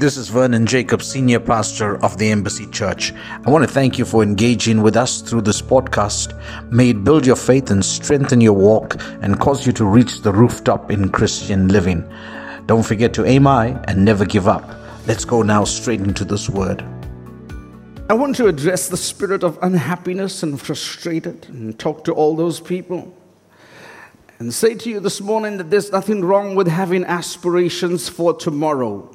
This is Vernon Jacobs, Senior Pastor of the Embassy Church. I want to thank you for engaging with us through this podcast. May it build your faith and strengthen your walk and cause you to reach the rooftop in Christian living. Don't forget to aim high and never give up. Let's go now straight into this word. I want to address the spirit of unhappiness and frustrated and talk to all those people. And say to you this morning that there's nothing wrong with having aspirations for tomorrow.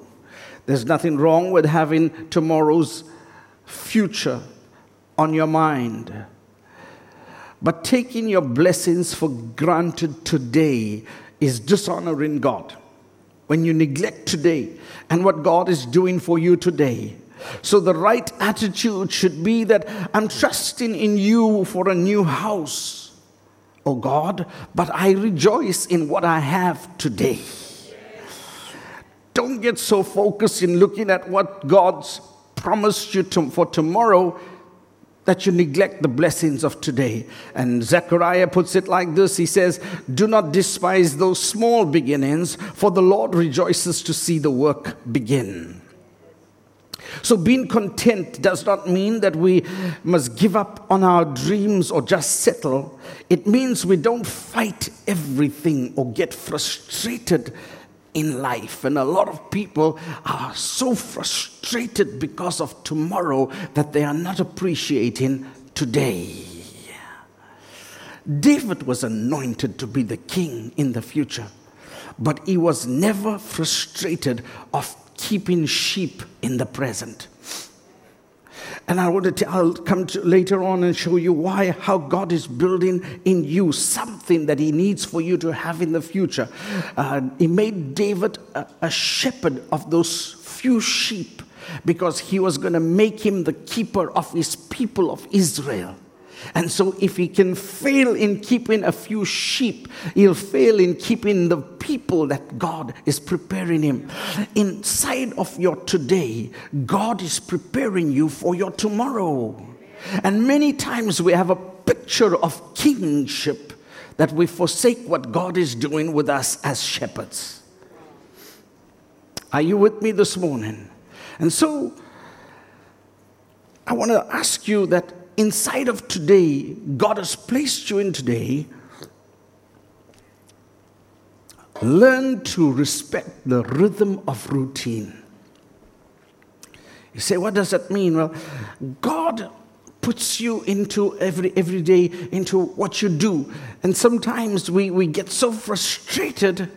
There's nothing wrong with having tomorrow's future on your mind. But taking your blessings for granted today is dishonoring God. When you neglect today and what God is doing for you today. So the right attitude should be that I'm trusting in you for a new house, oh God, but I rejoice in what I have today. Don't get so focused in looking at what God's promised you for tomorrow that you neglect the blessings of today. And Zechariah puts it like this. He says, do not despise those small beginnings, for the Lord rejoices to see the work begin. So being content does not mean that we must give up on our dreams or just settle. It means we don't fight everything or get frustrated in life. And a lot of people are so frustrated because of tomorrow that they are not appreciating today. David was anointed to be the king in the future, but he was never frustrated of keeping sheep in the present. And I'll come to later on and show you why, how God is building in you something that he needs for you to have in the future. He made David a shepherd of those few sheep because he was going to make him the keeper of his people of Israel. And so if he can fail in keeping a few sheep, he'll fail in keeping the people that God is preparing him. Inside of your today, God is preparing you for your tomorrow. And many times we have a picture of kingship that we forsake what God is doing with us as shepherds. Are you with me this morning? And so I want to ask you that inside of today, God has placed you in today. Learn to respect the rhythm of routine. You say, what does that mean? Well, God puts you into every day, into what you do. And sometimes we get so frustrated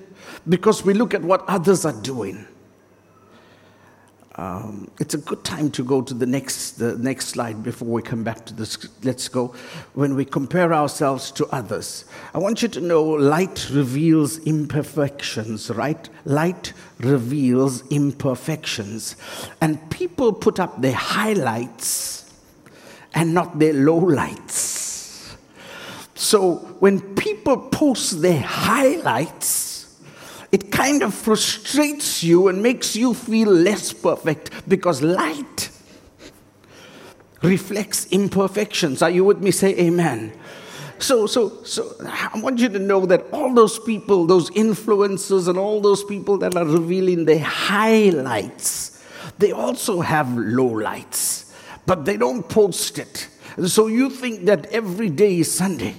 because we look at what others are doing. It's a good time to go to the next slide before we come back to this. Let's go. When we compare ourselves to others, I want you to know light reveals imperfections, right? Light reveals imperfections. And people put up their highlights and not their lowlights. So when people post their highlights, it kind of frustrates you and makes you feel less perfect because light reflects imperfections. Are you with me? Say amen. So I want you to know that all those people, those influencers and all those people that are revealing their highlights, they also have lowlights, but they don't post it. And so you think that every day is Sunday.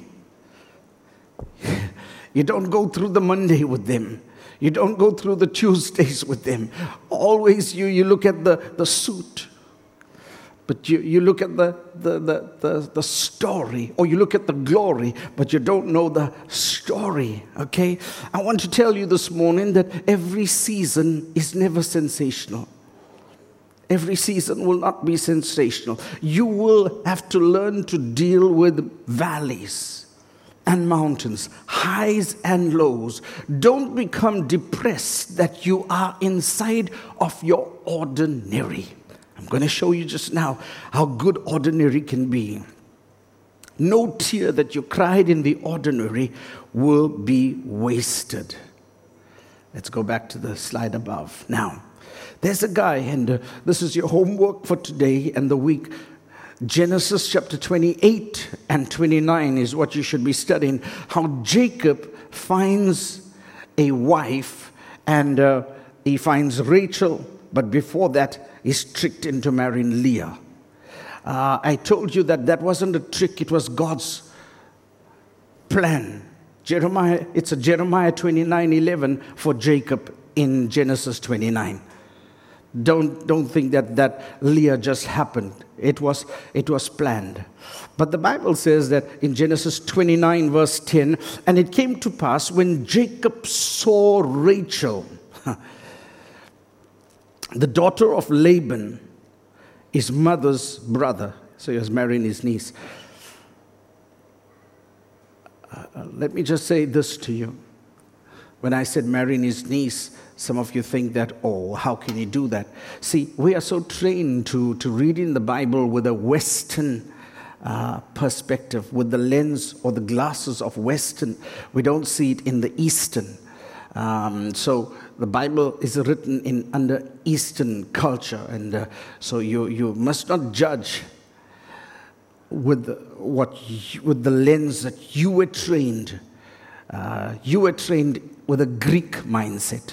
You don't go through the Monday with them. You don't go through the Tuesdays with them. Always you look at the suit. But you look at the story, or you look at the glory, but you don't know the story, okay? I want to tell you this morning that every season is never sensational. Every season will not be sensational. You will have to learn to deal with valleys and mountains, highs and lows. Don't become depressed that you are inside of your ordinary. I'm going to show you just now how good ordinary can be. No tear that you cried in the ordinary will be wasted. Let's go back to the slide above. Now, there's a guy, and this is your homework for today and the week. Genesis chapter 28 and 29 is what you should be studying. How Jacob finds a wife, and he finds Rachel, But before that, he's tricked into marrying Leah. I told you that wasn't a trick. It was God's plan. Jeremiah, it's a Jeremiah 29:11 for Jacob in Genesis 29. Don't think that Leah just happened. It was planned. But the Bible says that in Genesis 29 verse 10, and it came to pass when Jacob saw Rachel, the daughter of Laban, his mother's brother. So he was marrying his niece. Let me just say this to you. When I said marrying his niece, some of you think that, oh, how can he do that? See, we are so trained to reading the Bible with a Western perspective, with the lens or the glasses of Western. We don't see it in the Eastern. So the Bible is written under Eastern culture, and so you must not judge with the lens that you were trained. You were trained with a Greek mindset.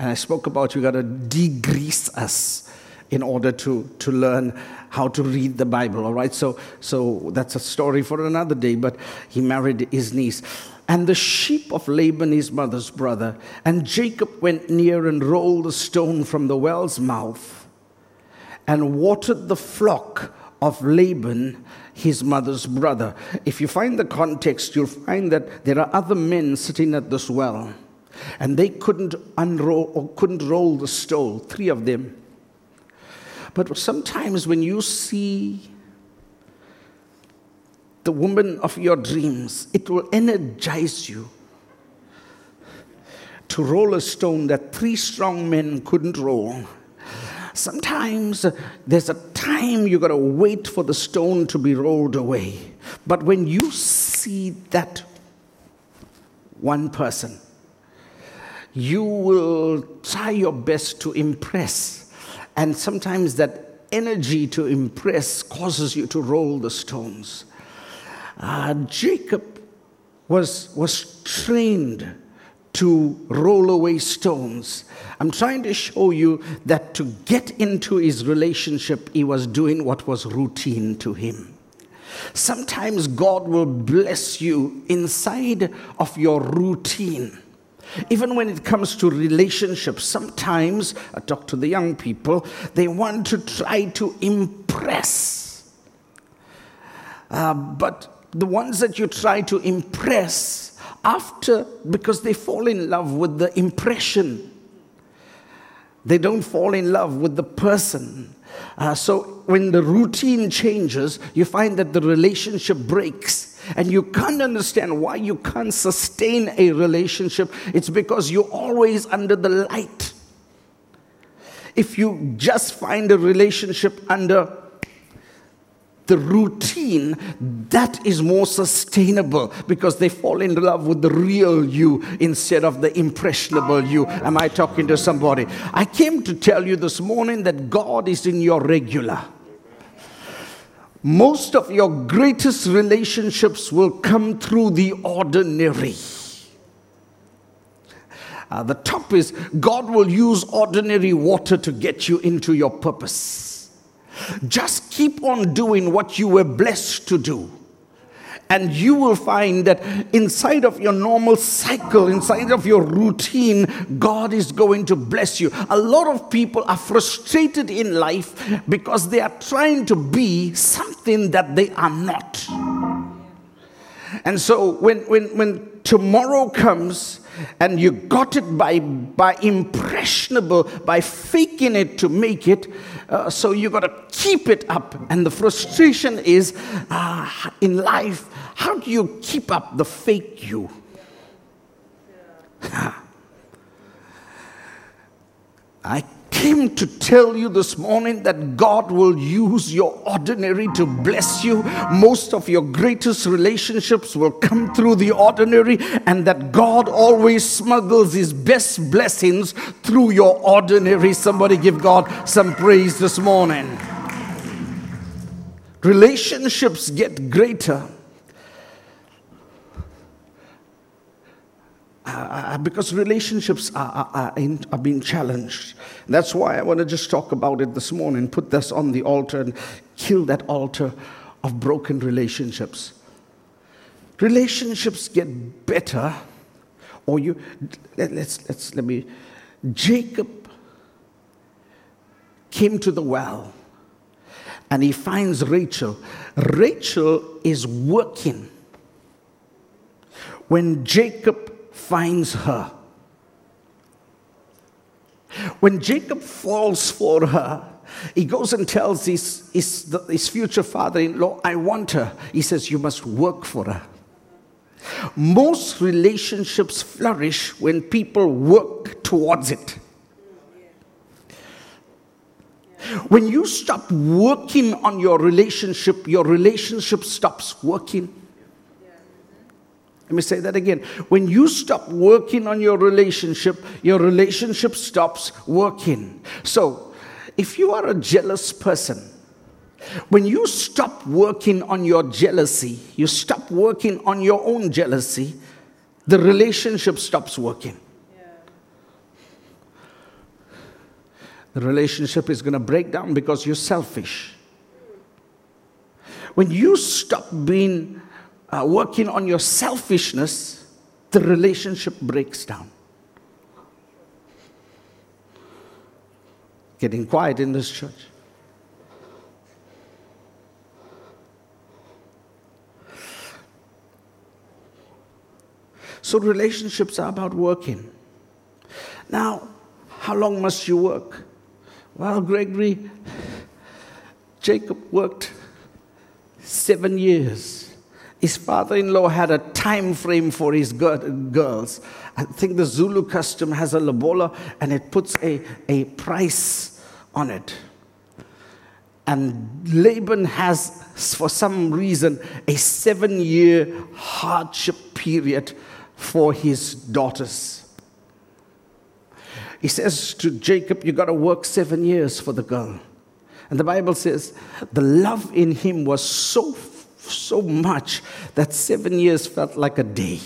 And I spoke about you got to degrease us in order to learn how to read the Bible. All right, so that's a story for another day. But he married his niece. And the sheep of Laban, his mother's brother, and Jacob went near and rolled a stone from the well's mouth and watered the flock of Laban, his mother's brother. If you find the context, you'll find that there are other men sitting at this well, and they couldn't roll the stone, three of them. But sometimes when you see the woman of your dreams, it will energize you to roll a stone that three strong men couldn't roll. Sometimes there's a time you got to wait for the stone to be rolled away. But when you see that one person, you will try your best to impress. And sometimes that energy to impress causes you to roll the stones. Jacob was trained to roll away stones. I'm trying to show you that to get into his relationship, he was doing what was routine to him. Sometimes God will bless you inside of your routine. Even when it comes to relationships, sometimes, I talk to the young people, they want to try to impress. But the ones that you try to impress because they fall in love with the impression. They don't fall in love with the person. So when the routine changes, you find that the relationship breaks, and you can't understand why you can't sustain a relationship. It's because you're always under the light. If you just find a relationship under the routine, that is more sustainable because they fall in love with the real you instead of the impressionable you. Am I talking to somebody? I came to tell you this morning that God is in your regular. Most of your greatest relationships will come through the ordinary. The top is God will use ordinary water to get you into your purpose. Just keep on doing what you were blessed to do. And you will find that inside of your normal cycle, inside of your routine, God is going to bless you. A lot of people are frustrated in life because they are trying to be something that they are not. And so when tomorrow comes and you got it by impressionable, by faking it to make it, so you got to keep it up. And the frustration is, in life, how do you keep up the fake you? I came to tell you this morning that God will use your ordinary to bless you. Most of your greatest relationships will come through the ordinary, and that God always smuggles his best blessings through your ordinary. Somebody give God some praise this morning. Relationships get greater. because relationships are being challenged. That's why I want to just talk about it this morning, put this on the altar and kill that altar of broken relationships. Relationships get better, or you let me. Jacob came to the well, and he finds Rachel. Rachel is working when Jacob finds her. When Jacob falls for her, he goes and tells his future father-in-law, "I want her." He says, "You must work for her." Most relationships flourish when people work towards it. When you stop working on your relationship stops working. Let me say that again. When you stop working on your relationship stops working. So, if you are a jealous person, when you stop working on your jealousy, you stop working on your own jealousy, the relationship stops working. Yeah. The relationship is going to break down because you're selfish. When you stop being working on your selfishness, the relationship breaks down. Getting quiet in this church. So relationships are about working. Now, how long must you work? Well, Gregory, Jacob worked 7 years. His father-in-law had a time frame for his girls. I think the Zulu custom has a lobola, and it puts a price on it. And Laban has, for some reason, a 7-year hardship period for his daughters. He says to Jacob, "You got to work 7 years for the girl." And the Bible says the love in him was so much that 7 years felt like a day.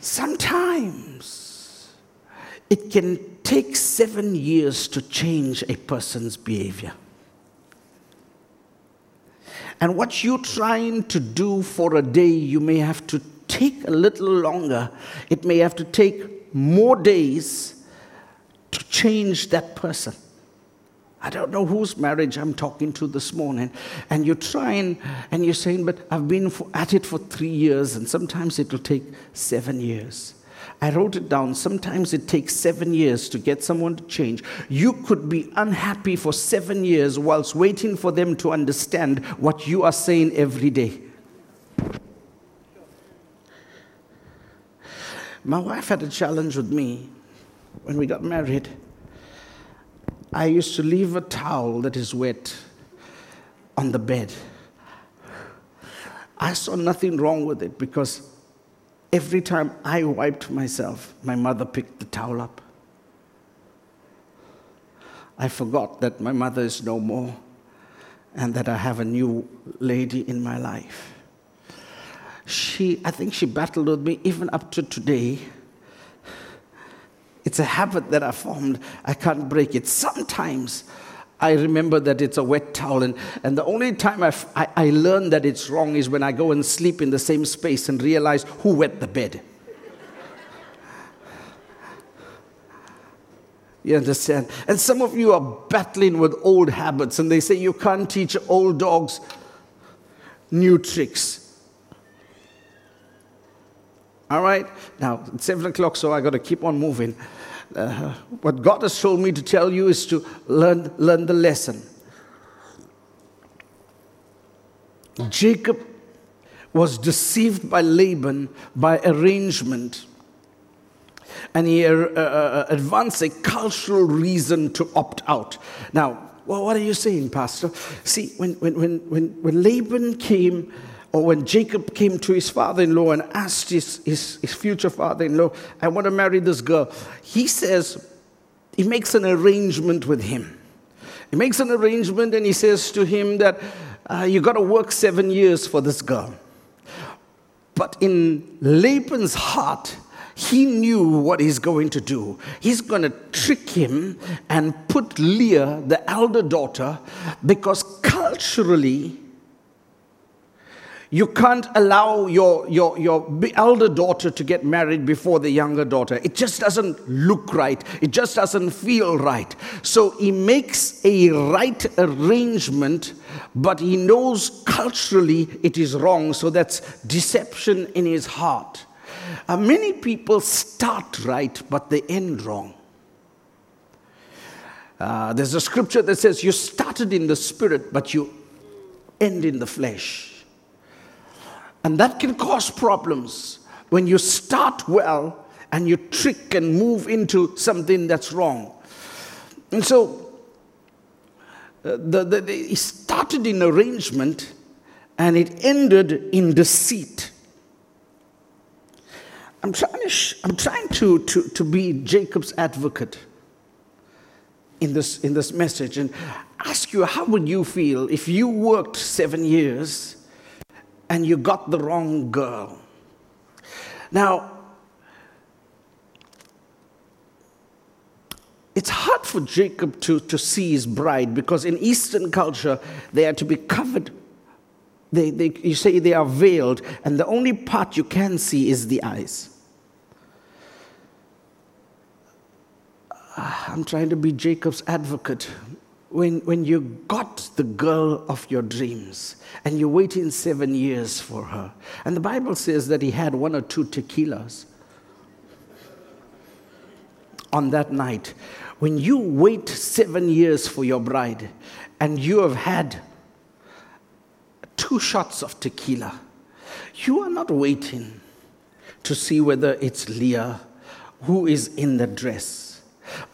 Sometimes it can take 7 years to change a person's behavior. And what you're trying to do for a day, you may have to take a little longer. It may have to take more days to change that person. I don't know whose marriage I'm talking to this morning. And you're trying, and you're saying, "But I've been at it for 3 years," and sometimes it'll take 7 years. I wrote it down. Sometimes it takes 7 years to get someone to change. You could be unhappy for 7 years whilst waiting for them to understand what you are saying every day. My wife had a challenge with me when we got married. I used to leave a towel that is wet on the bed. I saw nothing wrong with it because every time I wiped myself, my mother picked the towel up. I forgot that my mother is no more and that I have a new lady in my life. I think she battled with me even up to today. It's a habit that I formed. I can't break it. Sometimes I remember that it's a wet towel, and the only time I learn that it's wrong is when I go and sleep in the same space and realize who wet the bed. You understand? And some of you are battling with old habits, and they say you can't teach old dogs new tricks. All right? Now, it's 7 o'clock, so I got to keep on moving. What God has told me to tell you is to learn the lesson. Jacob was deceived by Laban by arrangement, and he advanced a cultural reason to opt out. Now, well, what are you saying, Pastor? See, when Laban came, or when Jacob came to his father-in-law and asked his future father-in-law, "I want to marry this girl," he says, he makes an arrangement with him. He makes an arrangement and he says to him that you got to work 7 years for this girl. But in Laban's heart, he knew what he's going to do. He's going to trick him and put Leah, the elder daughter, because culturally, you can't allow your elder daughter to get married before the younger daughter. It just doesn't look right. It just doesn't feel right. So he makes a right arrangement, but he knows culturally it is wrong. So that's deception in his heart. Many people start right, but they end wrong. There's a scripture that says, you started in the spirit, but you end in the flesh. And that can cause problems when you start well and you trick and move into something that's wrong. And so it started in arrangement and it ended in deceit. I'm trying to be Jacob's advocate in this message and ask you, how would you feel if you worked 7 years and you got the wrong girl? Now, it's hard for Jacob to see his bride, because in Eastern culture, they are to be covered. You say they are veiled, and the only part you can see is the eyes. I'm trying to be Jacob's advocate. When you got the girl of your dreams and you waited 7 years for her, and the Bible says that he had one or two tequilas on that night. When you wait 7 years for your bride and you have had 2 shots of tequila, you are not waiting to see whether it's Leah who is in the dress.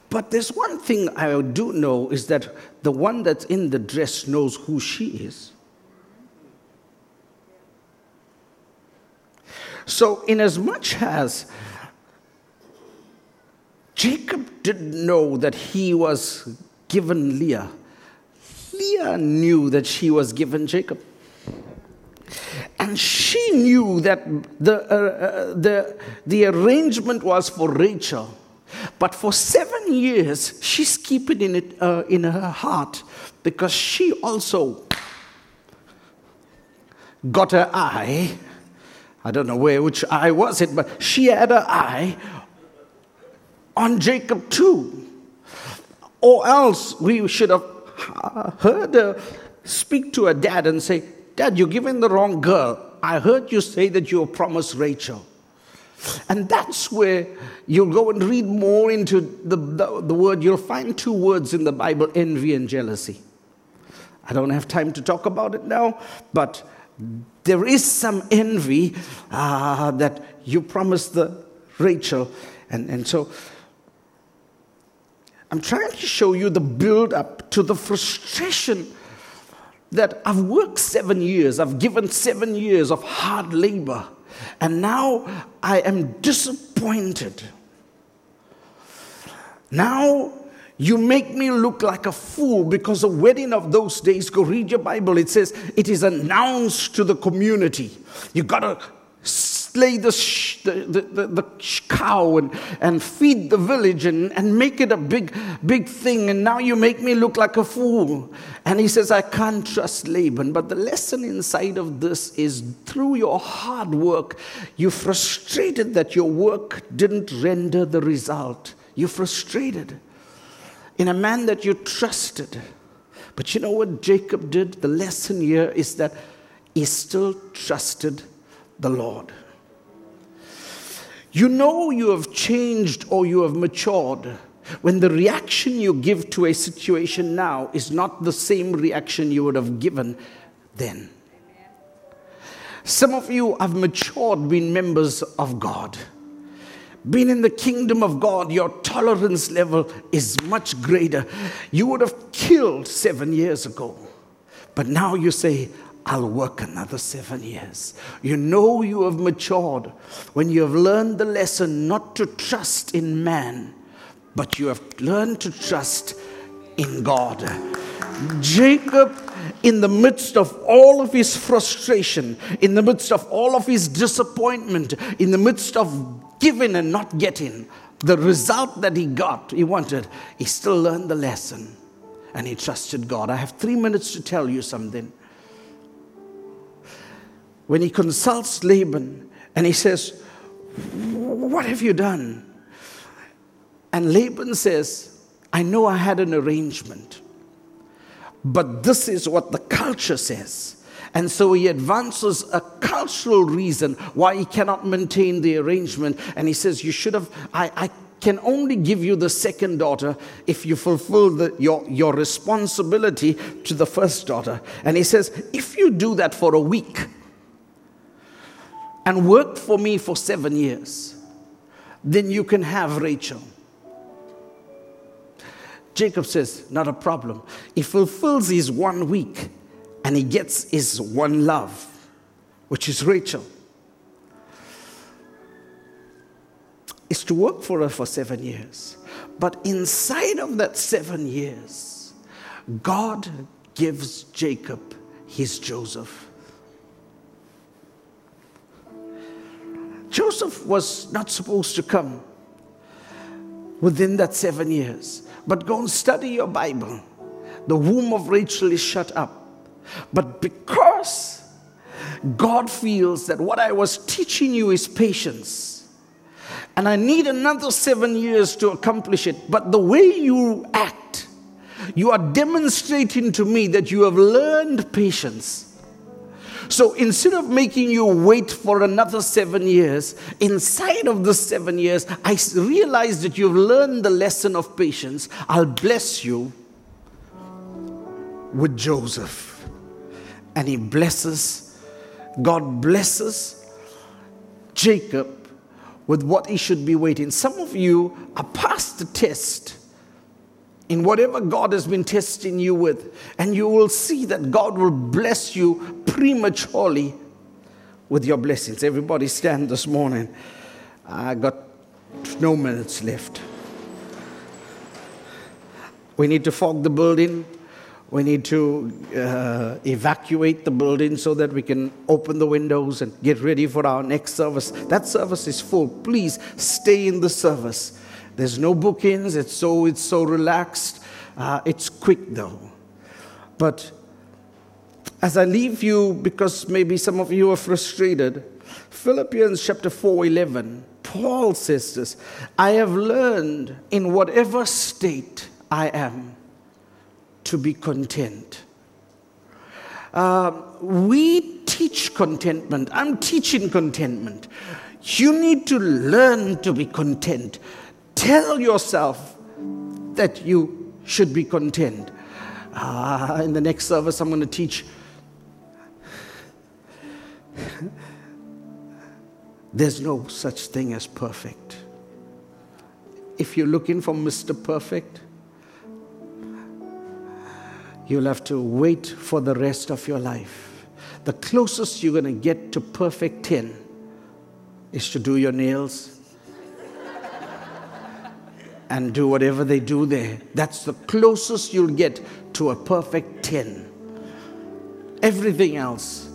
But there's one thing I do know, is that the one that's in the dress knows who she is. So inasmuch as Jacob didn't know that he was given Leah, Leah knew that she was given Jacob. And she knew that the arrangement was for Rachel. But for 7 years, she's keeping in her heart, because she also got her eye. I don't know which eye was it, but she had her eye on Jacob too. Or else we should have heard her speak to her dad and say, "Dad, you're giving the wrong girl. I heard you say that you promised Rachel." And that's where you'll go and read more into the word. You'll find 2 words in the Bible, envy and jealousy. I don't have time to talk about it now, but there is some envy that you promised the Rachel. And so I'm trying to show you the build-up to the frustration that I've worked 7 years, I've given 7 years of hard labor, and now I am disappointed. Now you make me look like a fool, because the wedding of those days, go read your Bible, it says it is announced to the community. You got to slay the cow and feed the village and make it a big thing. And now you make me look like a fool. And he says, I can't trust Laban. But the lesson inside of this is, through your hard work, you frustrated that your work didn't render the result. You frustrated in a man that you trusted. But you know what Jacob did? The lesson here is that he still trusted the Lord. You know you have changed or you have matured when the reaction you give to a situation now is not the same reaction you would have given then. Some of you have matured, being members of God. Being in the kingdom of God, your tolerance level is much greater. You would have killed 7 years ago. But now you say, I'll work another 7 years. You know you have matured when you have learned the lesson not to trust in man, but you have learned to trust in God. Jacob, in the midst of all of his frustration, in the midst of all of his disappointment, in the midst of giving and not getting the result that he got, he wanted, he still learned the lesson and he trusted God. I have 3 minutes to tell you something. When he consults Laban and he says, "What have you done?" And Laban says, "I know I had an arrangement, but this is what the culture says." And so he advances a cultural reason why he cannot maintain the arrangement. And he says, "You should have, I can only give you the second daughter if you fulfill your responsibility to the first daughter." And he says, "If you do that for a week and work for me for 7 years, then you can have Rachel." Jacob says, "Not a problem." He fulfills his 1 week and he gets his one love, which is Rachel. It's to work for her for 7 years. But inside of that 7 years, God gives Jacob his Joseph. Joseph was not supposed to come within that 7 years. But go and study your Bible. The womb of Rachel is shut up. But because God feels that what I was teaching you is patience, and I need another 7 years to accomplish it, but the way you act, you are demonstrating to me that you have learned patience. So instead of making you wait for another 7 years, inside of the 7 years, I realize that you've learned the lesson of patience. I'll bless you with Joseph. And he blesses, God blesses Jacob with what he should be waiting. Some of you are past the test in whatever God has been testing you with, and you will see that God will bless you prematurely with your blessings. Everybody stand this morning. I got no minutes left. We need to fog the building. We need to evacuate the building so that we can open the windows and get ready for our next service. That service is full. Please stay in the service. There's no bookings. It's so relaxed. It's quick though. But as I leave you, because maybe some of you are frustrated, Philippians chapter 4:11, Paul says this: "I have learned in whatever state I am to be content." We teach contentment. I'm teaching contentment. You need to learn to be content. Tell yourself that you should be content. In the next service, I'm going to teach. There's no such thing as perfect. If you're looking for Mr. Perfect, you'll have to wait for the rest of your life. The closest you're going to get to perfect 10 is to do your nails and do whatever they do there. That's the closest you'll get to a perfect 10. Everything else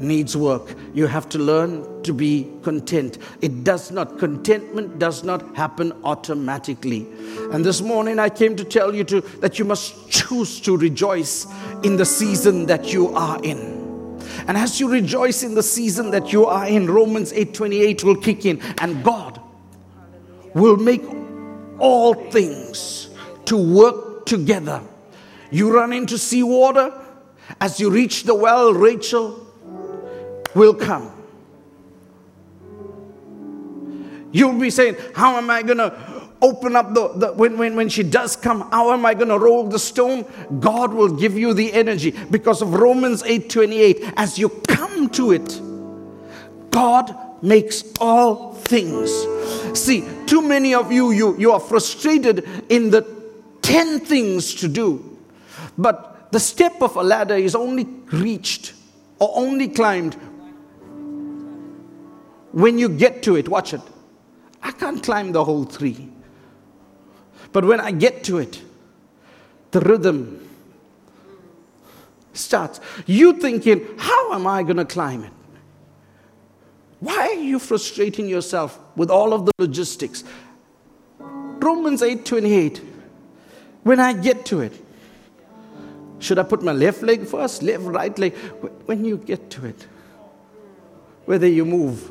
needs work. You have to learn to be content. Contentment does not happen automatically. And this morning I came to tell you that you must choose to rejoice in the season that you are in. And as you rejoice in the season that you are in, Romans 8:28 will kick in, and God will make all things to work together. You run into seawater. As you reach the well, Rachel will come. You'll be saying, "How am I going to open up the when she does come, how am I going to roll the stone?" God will give you the energy because of Romans 8:28. As you come to it, God makes all things. See, too many of you are frustrated in the 10 things to do, but the step of a ladder is only reached or only climbed when you get to it. Watch it. I can't climb the whole 3, but when I get to it, the rhythm starts. You thinking, how am I going to climb it? Why are you frustrating yourself with all of the logistics? Romans 8:28. When I get to it, should I put my left leg first, left, right leg? When you get to it, whether you move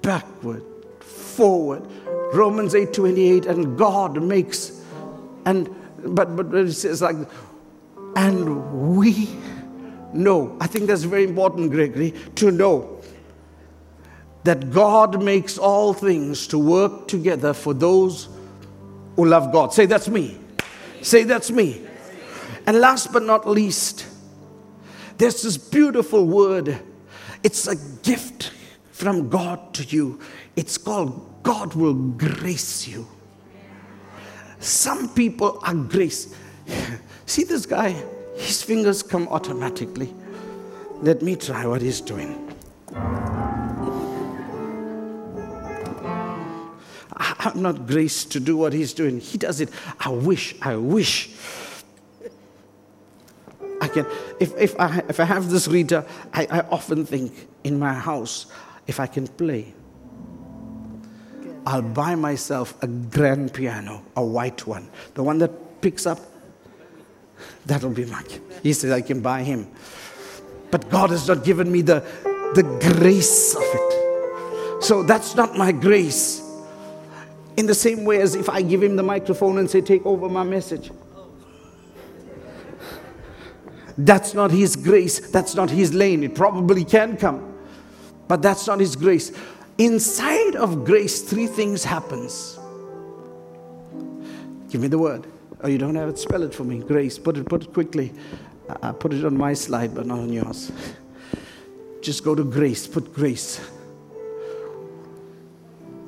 backward, forward, Romans 8:28, and God makes, but it says like, and we know. I think that's very important, Gregory, to know that God makes all things to work together for those who love God. Say, that's me. Say, that's me. And last but not least, there's this beautiful word. It's a gift from God to you. It's called God will grace you. Some people are graced. See this guy, his fingers come automatically. Let me try what he's doing. I'm not graced to do what he's doing. He does it. I wish. I can, if I have this reader, I often think in my house, if I can play, I'll buy myself a grand piano, a white one. The one that picks up, that'll be mine. He says I can buy him. But God has not given me the grace of it. So that's not my grace. In the same way as if I give him the microphone and say, take over my message. That's not his grace. That's not his lane. It probably can come. But that's not his grace. Inside of grace, three things happens. Give me the word. Oh, you don't have it? Spell it for me. Grace. Put it quickly. I put it on my slide, but not on yours. Just go to grace. Put grace.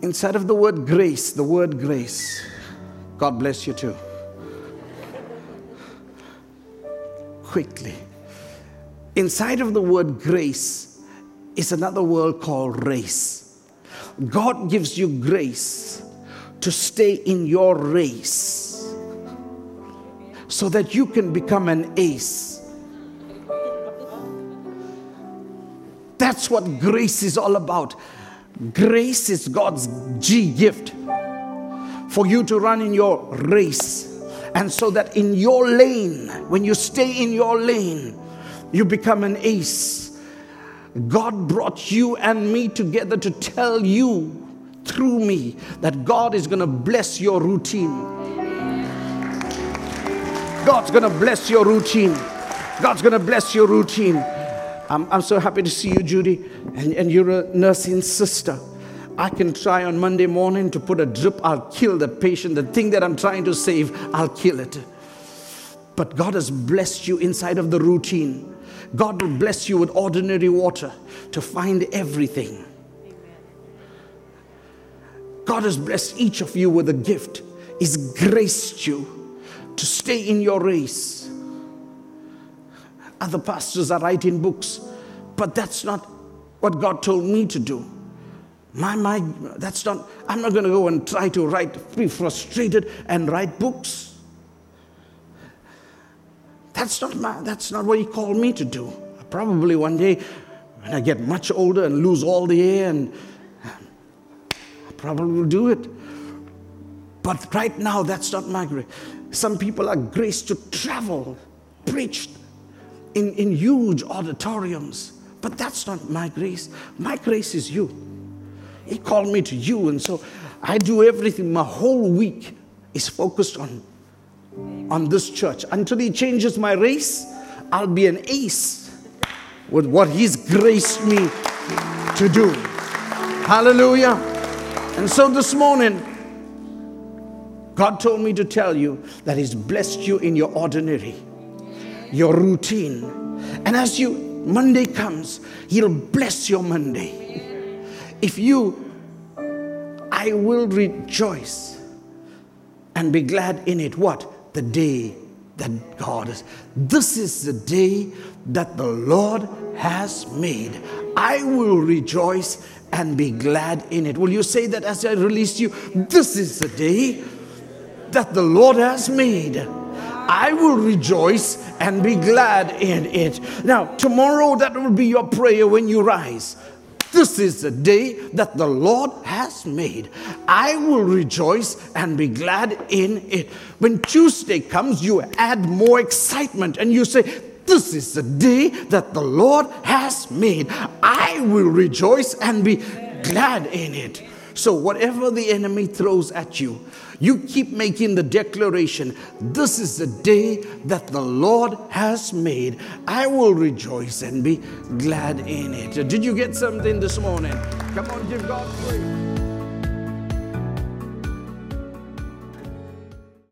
Inside of the word grace, God bless you too. Quickly. Inside of the word grace is another word called race. God gives you grace to stay in your race so that you can become an ace. That's what grace is all about. Grace is God's G gift for you to run in your race. And so that in your lane, when you stay in your lane, you become an ace. God brought you and me together to tell you through me that God is going to bless your routine. God's going to bless your routine. God's going to bless your routine. I'm so happy to see you, Judy, and you're a nursing sister. I can try on Monday morning to put a drip. I'll kill the patient. The thing that I'm trying to save, I'll kill it. But God has blessed you inside of the routine. God will bless you with ordinary water to find everything. God has blessed each of you with a gift. He's graced you to stay in your race. Other pastors are writing books, but that's not what God told me to do. I'm not going to go and try to write, be frustrated and write books. That's not what he called me to do. Probably one day when I get much older and lose all the air, and I probably will do it. But right now, that's not my grace. Some people are graced to travel, preach in huge auditoriums. But that's not my grace. My grace is you. He called me to you, and so I do everything. My whole week is focused on this church. Until he changes my race, I'll be an ace with what he's graced me to do. Hallelujah. And so this morning, God told me to tell you that he's blessed you in your ordinary, your routine. And as you Monday comes, he'll bless your Monday. I will rejoice and be glad in it. What? The day that God is. This is the day that the Lord has made. I will rejoice and be glad in it. Will you say that as I release you? This is the day that the Lord has made. I will rejoice and be glad in it. Now, tomorrow, that will be your prayer when you rise. This is the day that the Lord has made. I will rejoice and be glad in it. When Tuesday comes, you add more excitement and you say, this is the day that the Lord has made. I will rejoice and be glad in it. So whatever the enemy throws at you, you keep making the declaration, this is the day that the Lord has made. I will rejoice and be glad in it. Did you get something this morning? Come on, give God praise.